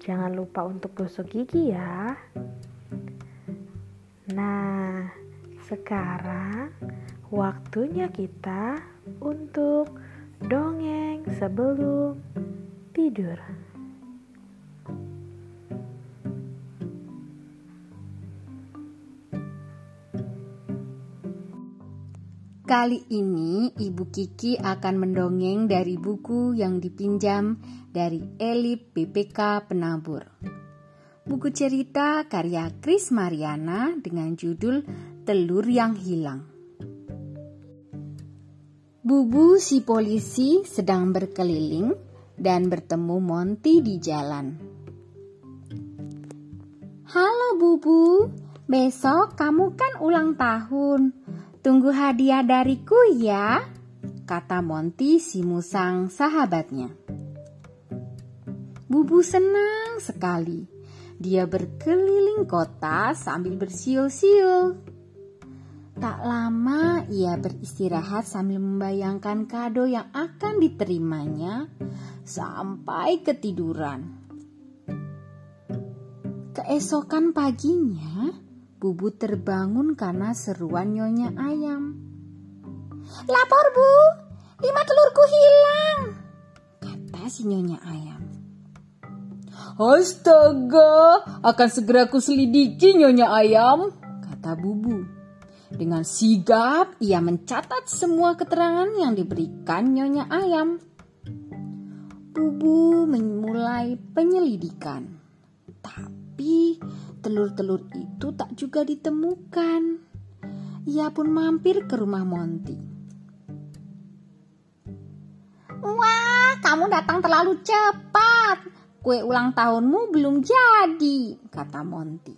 jangan lupa untuk gosok gigi ya. Nah, sekarang waktunya kita untuk dongeng sebelum tidur. Kali ini Ibu Kiki akan mendongeng dari buku yang dipinjam dari Elip BPK Penabur. Buku cerita karya Kris Mariana dengan judul Telur Yang Hilang. Bubu si polisi sedang berkeliling dan bertemu Monty di jalan. Halo Bubu, besok kamu kan ulang tahun. Tunggu hadiah dariku ya, kata Monty si musang sahabatnya. Bubu senang sekali. Dia berkeliling kota sambil bersiul-siul. Tak lama ia beristirahat sambil membayangkan kado yang akan diterimanya sampai ketiduran. Keesokan paginya, Bubu terbangun karena seruan Nyonya Ayam. Lapor Bu, 5 telurku hilang, kata si Nyonya Ayam. Astaga, akan segera kuselidiki Nyonya Ayam, kata Bubu. Dengan sigap ia mencatat semua keterangan yang diberikan Nyonya Ayam. Bubu memulai penyelidikan, tapi telur-telur itu tak juga ditemukan. Ia pun mampir ke rumah Monty. Wah, kamu datang terlalu cepat. Kue ulang tahunmu belum jadi, kata Monty.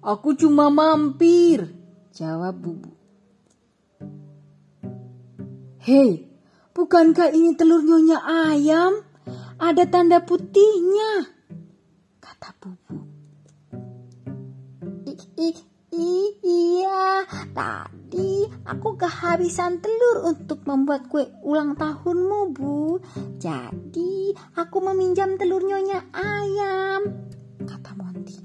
Aku cuma mampir, jawab Bubu. Hei, bukankah ini telur Nyonya Ayam? Ada tanda putihnya, kata Bubu. Iya, tadi aku kehabisan telur untuk membuat kue ulang tahunmu, Bu. Jadi aku meminjam telur Nyonya Ayam, kata Monty.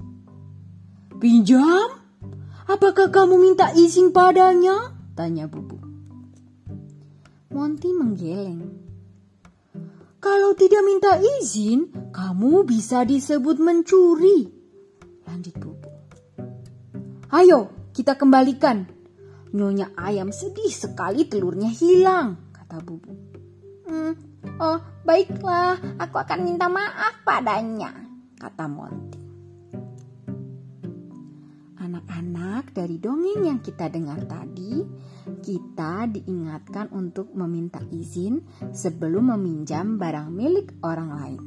Pinjam? Apakah kamu minta izin padanya? Tanya Bubu. Monty menggeleng. Kalau tidak minta izin, kamu bisa disebut mencuri, lanjut Bubu. Ayo, kita kembalikan. Nyonya Ayam sedih sekali telurnya hilang, kata Bubu. Oh, baiklah, aku akan minta maaf padanya, kata Monty. Anak-anak, dari dongeng yang kita dengar tadi, kita diingatkan untuk meminta izin sebelum meminjam barang milik orang lain.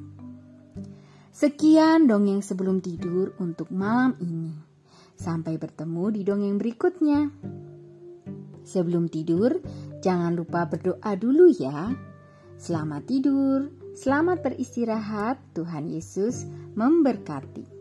Sekian dongeng sebelum tidur untuk malam ini. Sampai bertemu di dongeng berikutnya. Sebelum tidur, jangan lupa berdoa dulu ya. Selamat tidur, selamat beristirahat. Tuhan Yesus memberkati.